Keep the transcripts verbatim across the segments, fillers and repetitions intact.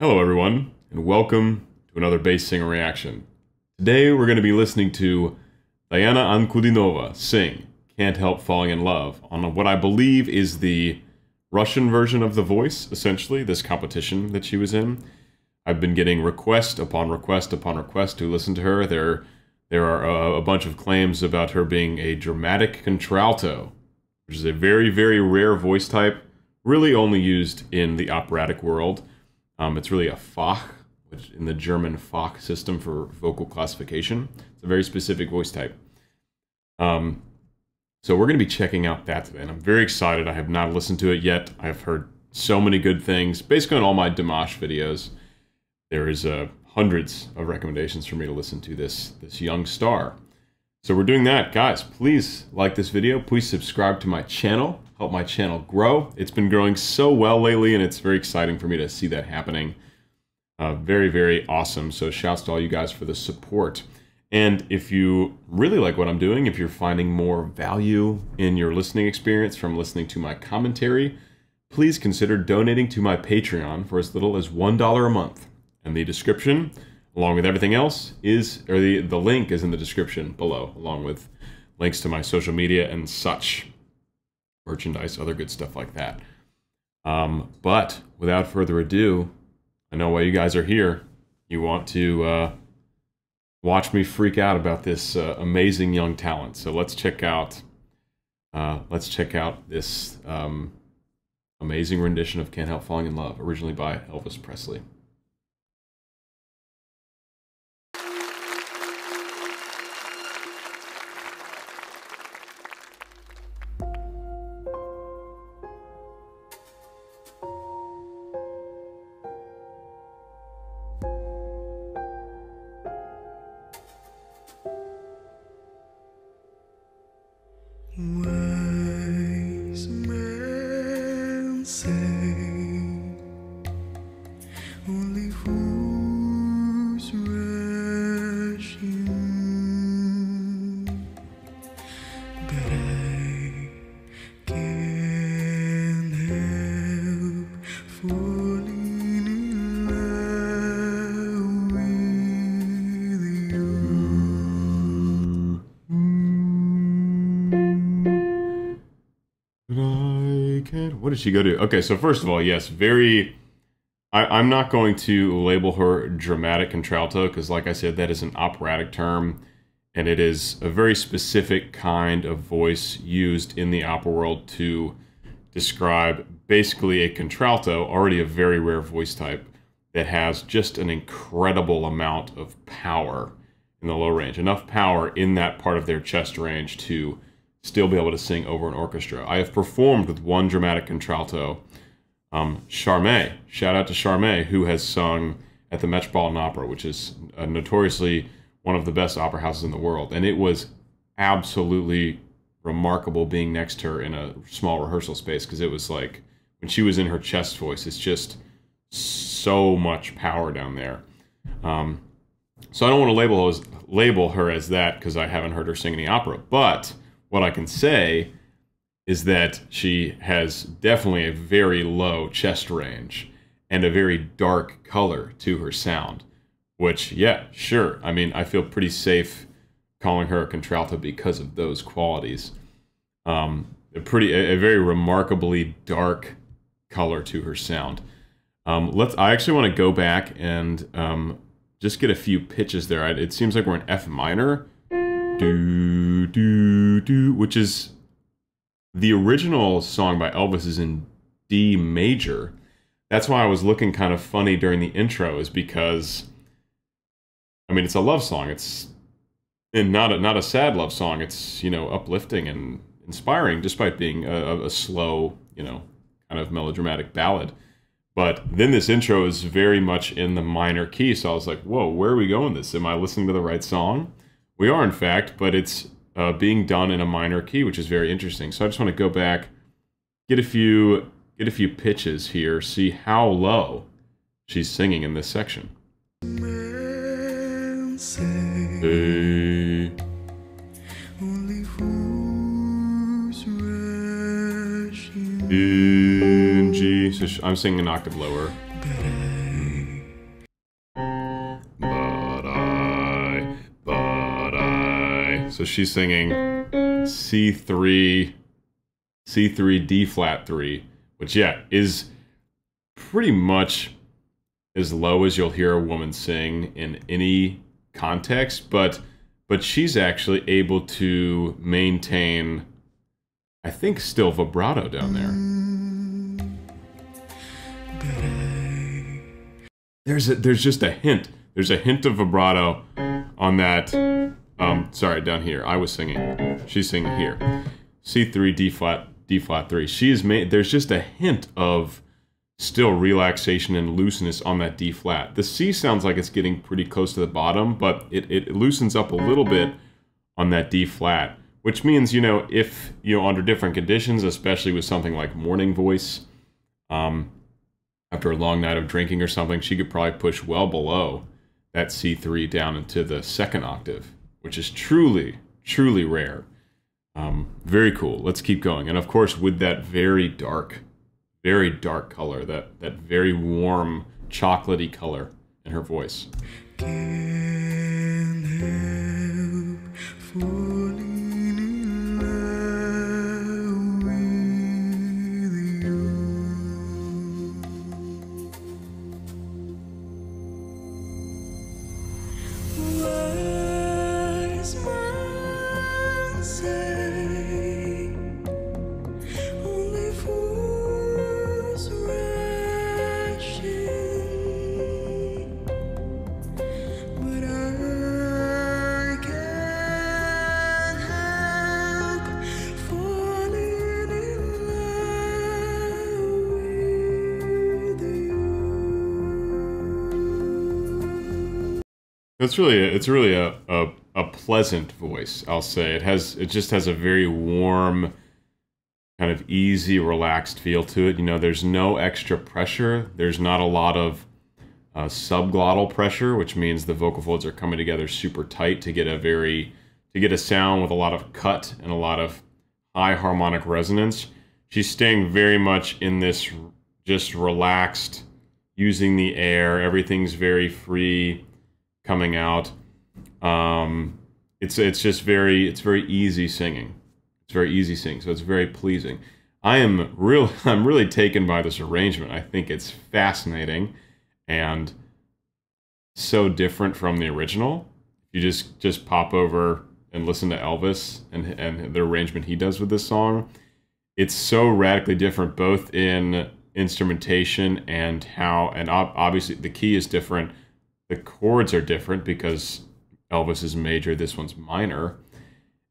Hello everyone, and welcome to another Bass Singer Reaction. Today we're going to be listening to Diana Ankudinova sing Can't Help Falling in Love on what I believe is the Russian version of The Voice, essentially, this competition that she was in. I've been getting request upon request upon request to listen to her. There, there are a, a bunch of claims about her being a dramatic contralto, which is a very, very rare voice type, really only used in the operatic world. Um, it's really a Fach, which in the German Fach system for vocal classification. It's a very specific voice type. Um, so we're going to be checking out that today, and I'm very excited. I have not listened to it yet. I've heard so many good things. Basically on all my Dimash videos, there is uh, hundreds of recommendations for me to listen to this, this young star. So we're doing that. Guys, please like this video. Please subscribe to my channel. Help my channel grow. It's been growing so well lately, and it's very exciting for me to see that happening. Uh, very, very awesome. So shouts to all you guys for the support. And if you really like what I'm doing, if you're finding more value in your listening experience from listening to my commentary, please consider donating to my Patreon for as little as one dollar a month. And the description, along with everything else, is, or the, the link is in the description below, along with links to my social media and such. Merchandise, other good stuff like that. Um, but without further ado, I know why you guys are here. You want to uh, watch me freak out about this uh, amazing young talent. So let's check out. Uh, let's check out this um, amazing rendition of "Can't Help Falling in Love," originally by Elvis Presley. Wise men say only fools rush in, but I can't help falling in love with you. Mm-hmm. I can't. What did she go to? Okay, so first of all, yes, very. I, I'm not going to label her dramatic contralto because, like I said, that is an operatic term, and it is a very specific kind of voice used in the opera world to describe basically a contralto, already a very rare voice type that has just an incredible amount of power in the low range, enough power in that part of their chest range to still be able to sing over an orchestra. I have performed with one dramatic contralto, um, Charmé. Shout out to Charmé, who has sung at the Metropolitan Opera, which is uh, notoriously one of the best opera houses in the world. And it was absolutely remarkable being next to her in a small rehearsal space, because it was like, when she was in her chest voice, it's just so much power down there. Um, so I don't want to label, as, label her as that, because I haven't heard her sing any opera. But what I can say is that she has definitely a very low chest range and a very dark color to her sound, which, yeah, sure. I mean, I feel pretty safe calling her a contralto because of those qualities. Um, a, pretty, a, a very remarkably dark color to her sound. Um, let's. I actually want to go back and um, just get a few pitches there. It seems like we're in F minor. Do, do, do, which is the original song by Elvis is in D major. That's why I was looking kind of funny during the intro, is because, I mean, it's a love song. It's and not a, not a sad love song. It's, you know, uplifting and inspiring, despite being a, a slow, you know, kind of melodramatic ballad. But then this intro is very much in the minor key. So I was like, whoa, where are we going with this? Am I listening to the right song? We are, in fact, but it's uh, being done in a minor key, which is very interesting. So I just want to go back, get a few, get a few pitches here, see how low she's singing in this section. Hey. In G, so I'm singing an octave lower. So she's singing C three, C three, D flat three, which, yeah, is pretty much as low as you'll hear a woman sing in any context, but but she's actually able to maintain, I think, still vibrato down there. There's a, there's just a hint. There's a hint of vibrato on that. Um, sorry, down here. I was singing. She's singing here. C three, D flat, D flat three. She is made. There's just a hint of still relaxation and looseness on that D flat. The C sounds like it's getting pretty close to the bottom, but it, it loosens up a little bit on that D flat, which means, you know, if, you know, under different conditions, especially with something like morning voice, um, after a long night of drinking or something, she could probably push well below that C three down into the second octave, which is truly, truly rare. Um, very cool. Let's keep going. And of course, with that very dark, very dark color, that, that very warm, chocolatey color in her voice. Can't help falling in love with you. Wise men say only fools. It's really, a, it's really a, a, a pleasant voice, I'll say. It has, it just has a very warm, kind of easy, relaxed feel to it. You know, there's no extra pressure. There's not a lot of uh, subglottal pressure, which means the vocal folds are coming together super tight to get a very, to get a sound with a lot of cut and a lot of high harmonic resonance. She's staying very much in this just relaxed, using the air. Everything's very free coming out. Um, it's it's just very it's very easy singing. It's very easy singing, so it's very pleasing. I am real I'm really taken by this arrangement. I think it's fascinating and so different from the original. You just just pop over and listen to Elvis and and the arrangement he does with this song. It's so radically different, both in instrumentation and how, and obviously the key is different. The chords are different because Elvis is major, this one's minor.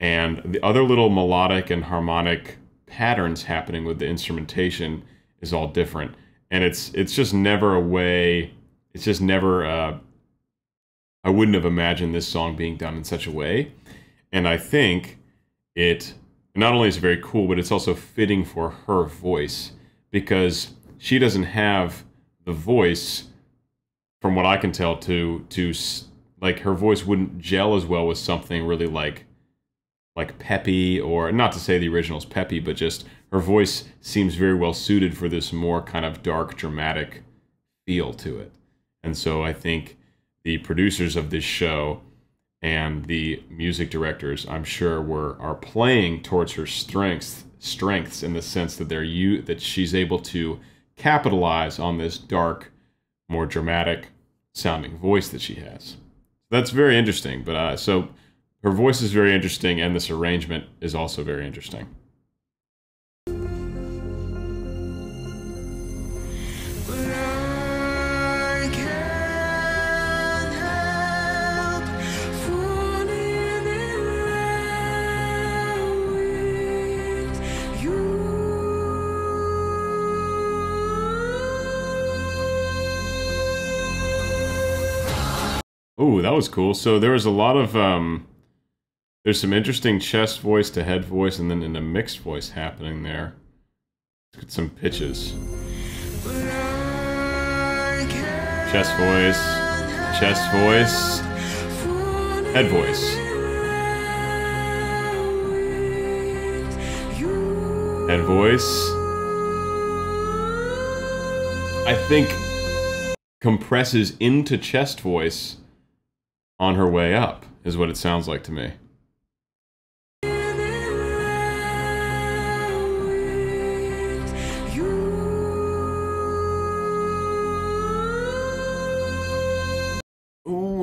And the other little melodic and harmonic patterns happening with the instrumentation is all different. And it's it's just never a way, it's just never, uh, I wouldn't have imagined this song being done in such a way. And I think it, not only is it very cool, but it's also fitting for her voice, because she doesn't have the voice, from what I can tell, to to like her voice wouldn't gel as well with something really like like peppy, or not to say the original's peppy, but just her voice seems very well suited for this more kind of dark, dramatic feel to it. And so I think the producers of this show and the music directors, I'm sure, were are playing towards her strengths strengths in the sense that they're you that she's able to capitalize on this dark, more dramatic sounding voice that she has. That's very interesting, but uh, so her voice is very interesting, and this arrangement is also very interesting. Oh, that was cool. So there was a lot of, um, there's some interesting chest voice to head voice and then in a mixed voice happening there. Let's get some pitches. Chest voice, chest voice, head voice. Head voice. I think compresses into chest voice on her way up, is what it sounds like to me.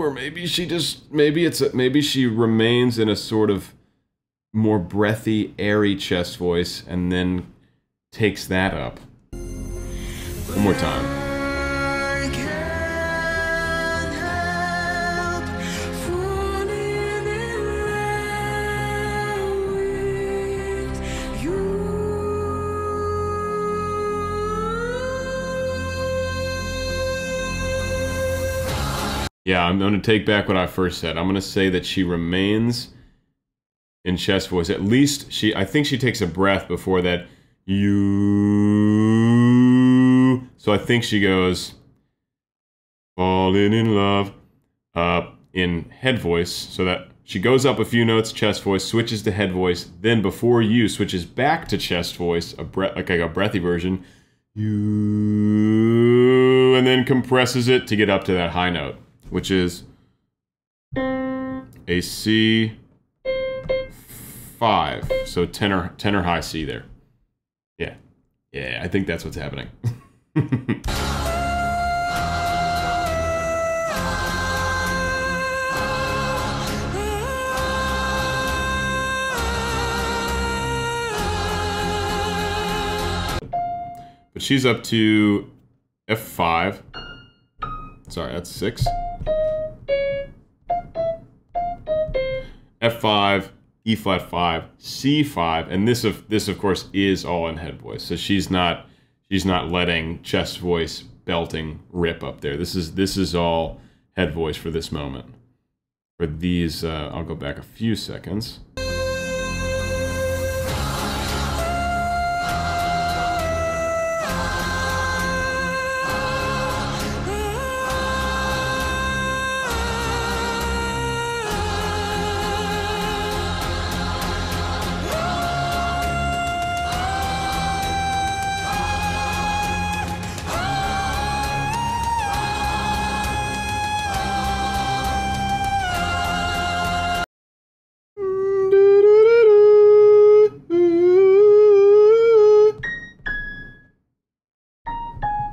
or maybe she just maybe it's a, maybe she remains in a sort of more breathy, airy chest voice, and then takes that up. One more time. Yeah, I'm going to take back what I first said. I'm going to say that she remains in chest voice. At least she, I think she takes a breath before that you. So I think she goes falling in love uh, in head voice. So that she goes up a few notes, chest voice, switches to head voice. Then before you switches back to chest voice, a breath like a breathy version. You, and then compresses it to get up to that high note, which is a C five, so tenor, tenor high C there. Yeah, yeah, I think that's what's happening. But she's up to F five. Sorry, that's six. F five, E flat five, C five, and this of this of course is all in head voice. So she's not she's not letting chest voice belting rip up there. This is this is all head voice for this moment. For these, uh, I'll go back a few seconds.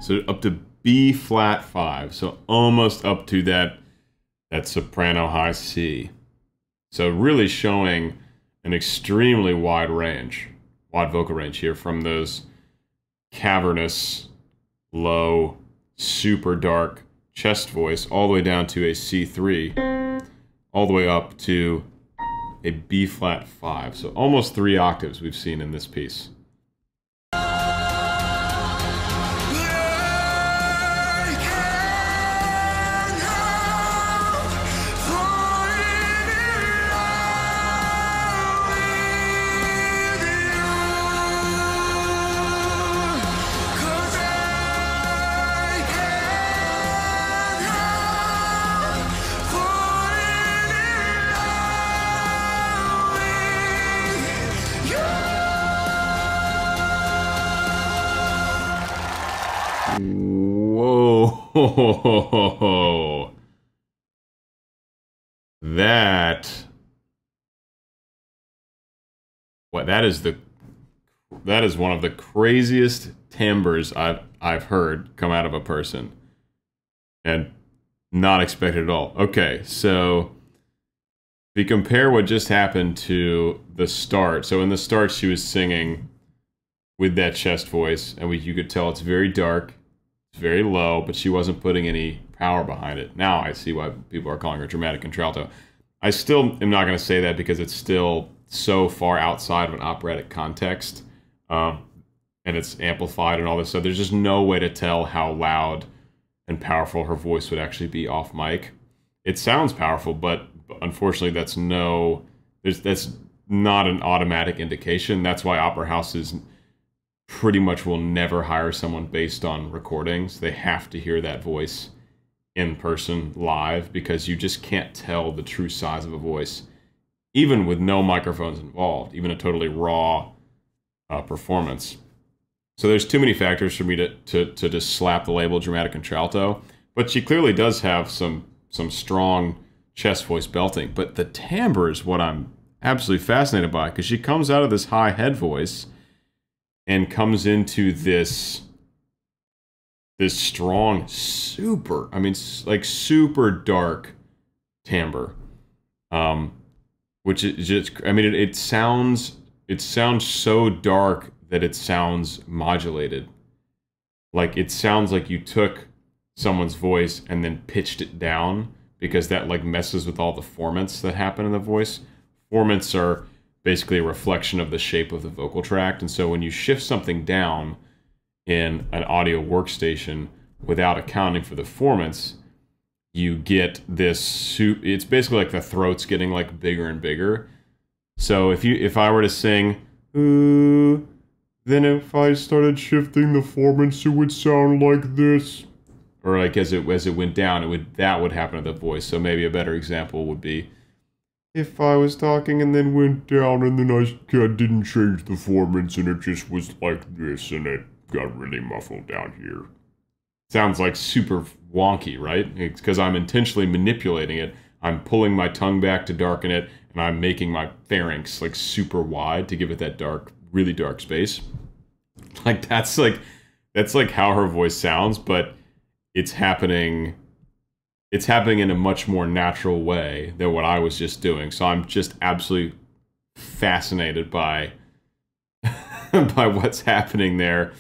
So up to B flat five, so almost up to that that soprano high C. So really showing an extremely wide range, wide vocal range here from those cavernous, low, super dark chest voice all the way down to a C three, all the way up to a B flat five. So almost three octaves we've seen in this piece. Whoa, that what that is the that is one of the craziest timbres I've I've heard come out of a person, and not expected at all. Okay, so if you compare what just happened to the start, so in the start she was singing with that chest voice, and we, you could tell it's very dark. It's very low, but she wasn't putting any power behind it. Now I see why people are calling her dramatic contralto. I still am not going to say that because it's still so far outside of an operatic context, uh, and it's amplified and all this. So there's just no way to tell how loud and powerful her voice would actually be off mic. It sounds powerful, but unfortunately, that's no, there's, that's not an automatic indication. That's why opera houses pretty much will never hire someone based on recordings. They have to hear that voice in person live, because you just can't tell the true size of a voice, even with no microphones involved, even a totally raw uh, performance. So there's too many factors for me to, to, to just slap the label dramatic contralto, but she clearly does have some, some strong chest voice belting. But the timbre is what I'm absolutely fascinated by, because she comes out of this high head voice and comes into this this strong, super, I mean, like super dark timbre, um, which is just, I mean, it, it sounds, it sounds so dark that it sounds modulated. Like it sounds like you took someone's voice and then pitched it down, because that like messes with all the formants that happen in the voice. Formants are basically a reflection of the shape of the vocal tract. And so when you shift something down in an audio workstation without accounting for the formants, you get this soup. It's basically like the throat's getting like bigger and bigger. So if you, if I were to sing, uh, then if I started shifting the formants, it would sound like this. Or like as it, as it went down, it would, that would happen to the voice. So maybe a better example would be, if I was talking and then went down and then I, I didn't change the formants and it just was like this and it got really muffled down here. Sounds like super wonky, right? It's because I'm intentionally manipulating it. I'm pulling my tongue back to darken it, and I'm making my pharynx like super wide to give it that dark, really dark space. Like that's like, that's like how her voice sounds, but it's happening, it's happening in a much more natural way than what I was just doing. So I'm just absolutely fascinated by by what's happening there.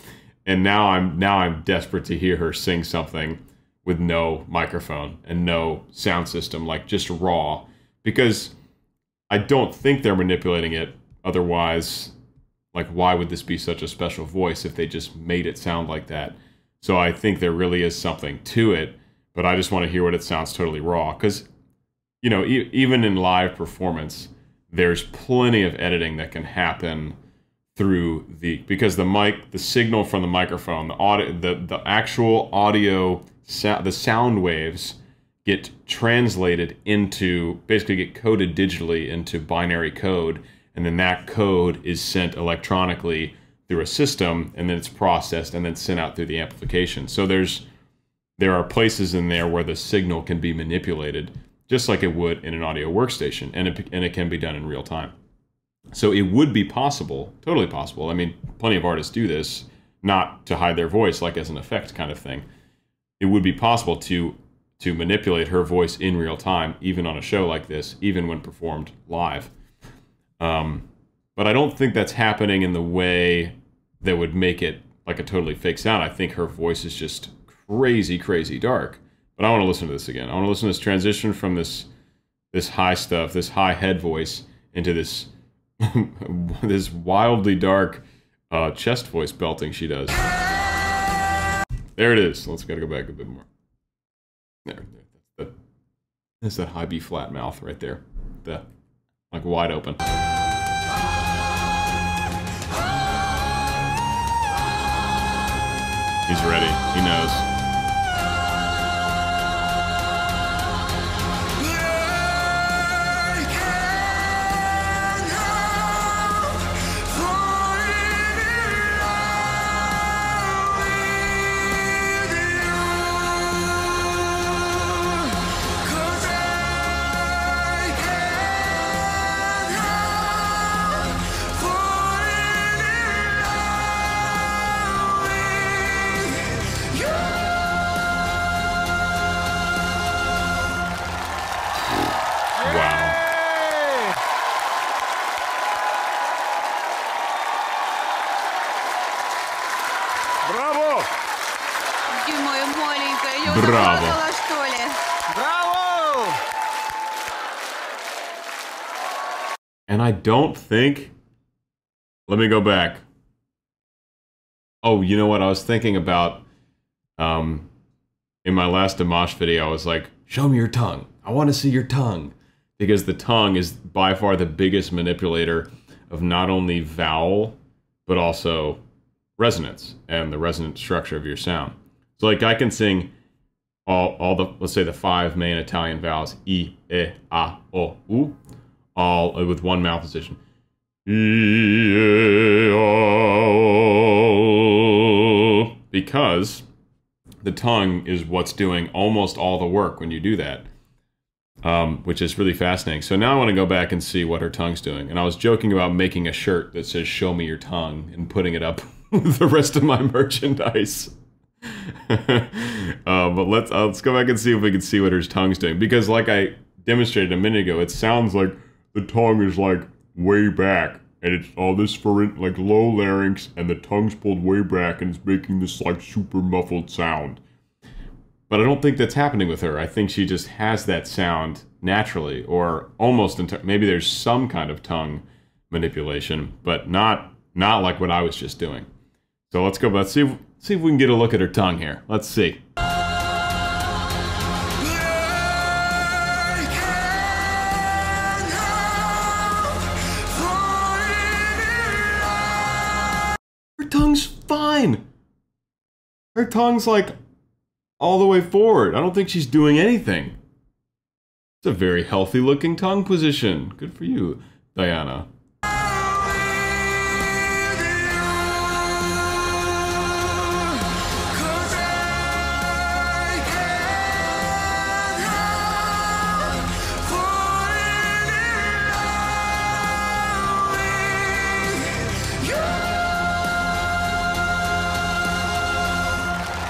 And now I'm now I'm desperate to hear her sing something with no microphone and no sound system, like just raw, because I don't think they're manipulating it. Otherwise, like why would this be such a special voice if they just made it sound like that? So I think there really is something to it, but I just want to hear what it sounds totally raw. Because, you know, e even in live performance, there's plenty of editing that can happen through the, because the mic, the signal from the microphone, the audio, the, the actual audio, so, the sound waves get translated into, basically get coded digitally into binary code. And then that code is sent electronically through a system, and then it's processed and then sent out through the amplification. So there's, there are places in there where the signal can be manipulated just like it would in an audio workstation, and it, and it can be done in real time. So it would be possible, totally possible. I mean, plenty of artists do this, not to hide their voice, like as an effect kind of thing. It would be possible to, to manipulate her voice in real time, even on a show like this, even when performed live. Um, but I don't think that's happening in the way that would make it like a totally fake sound. I think her voice is just crazy, crazy dark. But I want to listen to this again. I want to listen to this transition from this, this high stuff, this high head voice, into this this wildly dark uh, chest voice belting she does. There it is. Let's gotta go back a bit more. There, there. That's that high B flat mouth right there. The like wide open. He's ready. He knows. Браво! Браво! And I don't think... Let me go back. Oh, you know what I was thinking about? Um, in my last Dimash video, I was like, show me your tongue. I want to see your tongue. Because the tongue is by far the biggest manipulator of not only vowel, but also resonance and the resonant structure of your sound. So like I can sing all, all the, let's say the five main Italian vowels, I, E, A, O, U, all with one mouth position. Because the tongue is what's doing almost all the work when you do that, um, which is really fascinating. So now I want to go back and see what her tongue's doing. And I was joking about making a shirt that says, show me your tongue, and putting it up with the rest of my merchandise. uh, but let's uh, let's go back and see if we can see what her tongue's doing, because like I demonstrated a minute ago, it sounds like the tongue is like way back, and it's all this ferent, like low larynx, and the tongue's pulled way back, and it's making this like super muffled sound. But I don't think that's happening with her. I think she just has that sound naturally, or almost. Maybe there's some kind of tongue manipulation, but not not like what I was just doing. So let's go. Let's see if, see if we can get a look at her tongue here. Let's see. Her tongue's fine. Her tongue's like all the way forward. I don't think she's doing anything. It's a very healthy looking tongue position. Good for you, Diana.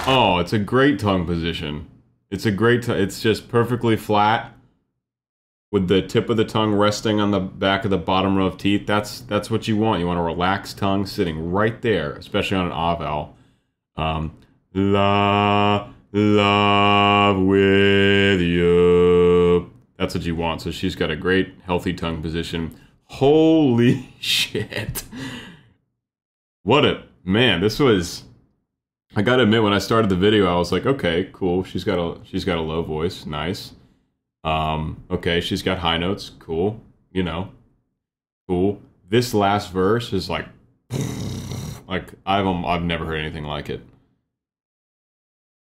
Oh, it's a great tongue position. It's a great, it's just perfectly flat with the tip of the tongue resting on the back of the bottom row of teeth. That's that's what you want. You want a relaxed tongue sitting right there, especially on an ah vowel. Um, la, love with you. That's what you want. So she's got a great, healthy tongue position. Holy shit. What a, man, this was... I gotta admit, when I started the video, I was like, okay, cool. She's got a she's got a low voice, nice. Um, okay, she's got high notes, cool. You know, cool. This last verse is like, like I've um, I've never heard anything like it.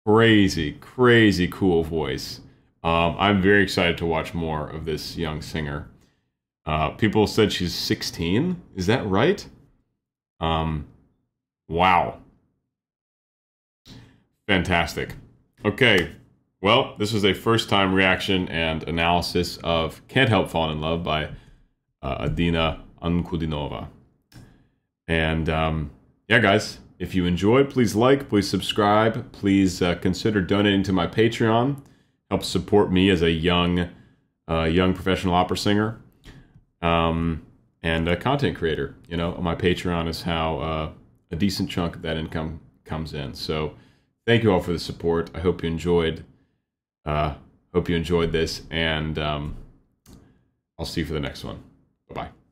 Crazy, crazy cool voice. Um, I'm very excited to watch more of this young singer. Uh, people said she's sixteen. Is that right? Um, wow. Fantastic. Okay, well, this was a first-time reaction and analysis of Can't Help Falling in Love by uh, Diana Ankudinova. And, um, yeah, guys, if you enjoyed, please like, please subscribe, please uh, consider donating to my Patreon. Help support me as a young, uh, young professional opera singer um, and a content creator. You know, my Patreon is how uh, a decent chunk of that income comes in. So... thank you all for the support. I hope you enjoyed. Uh, hope you enjoyed this, and um, I'll see you for the next one. Bye-bye.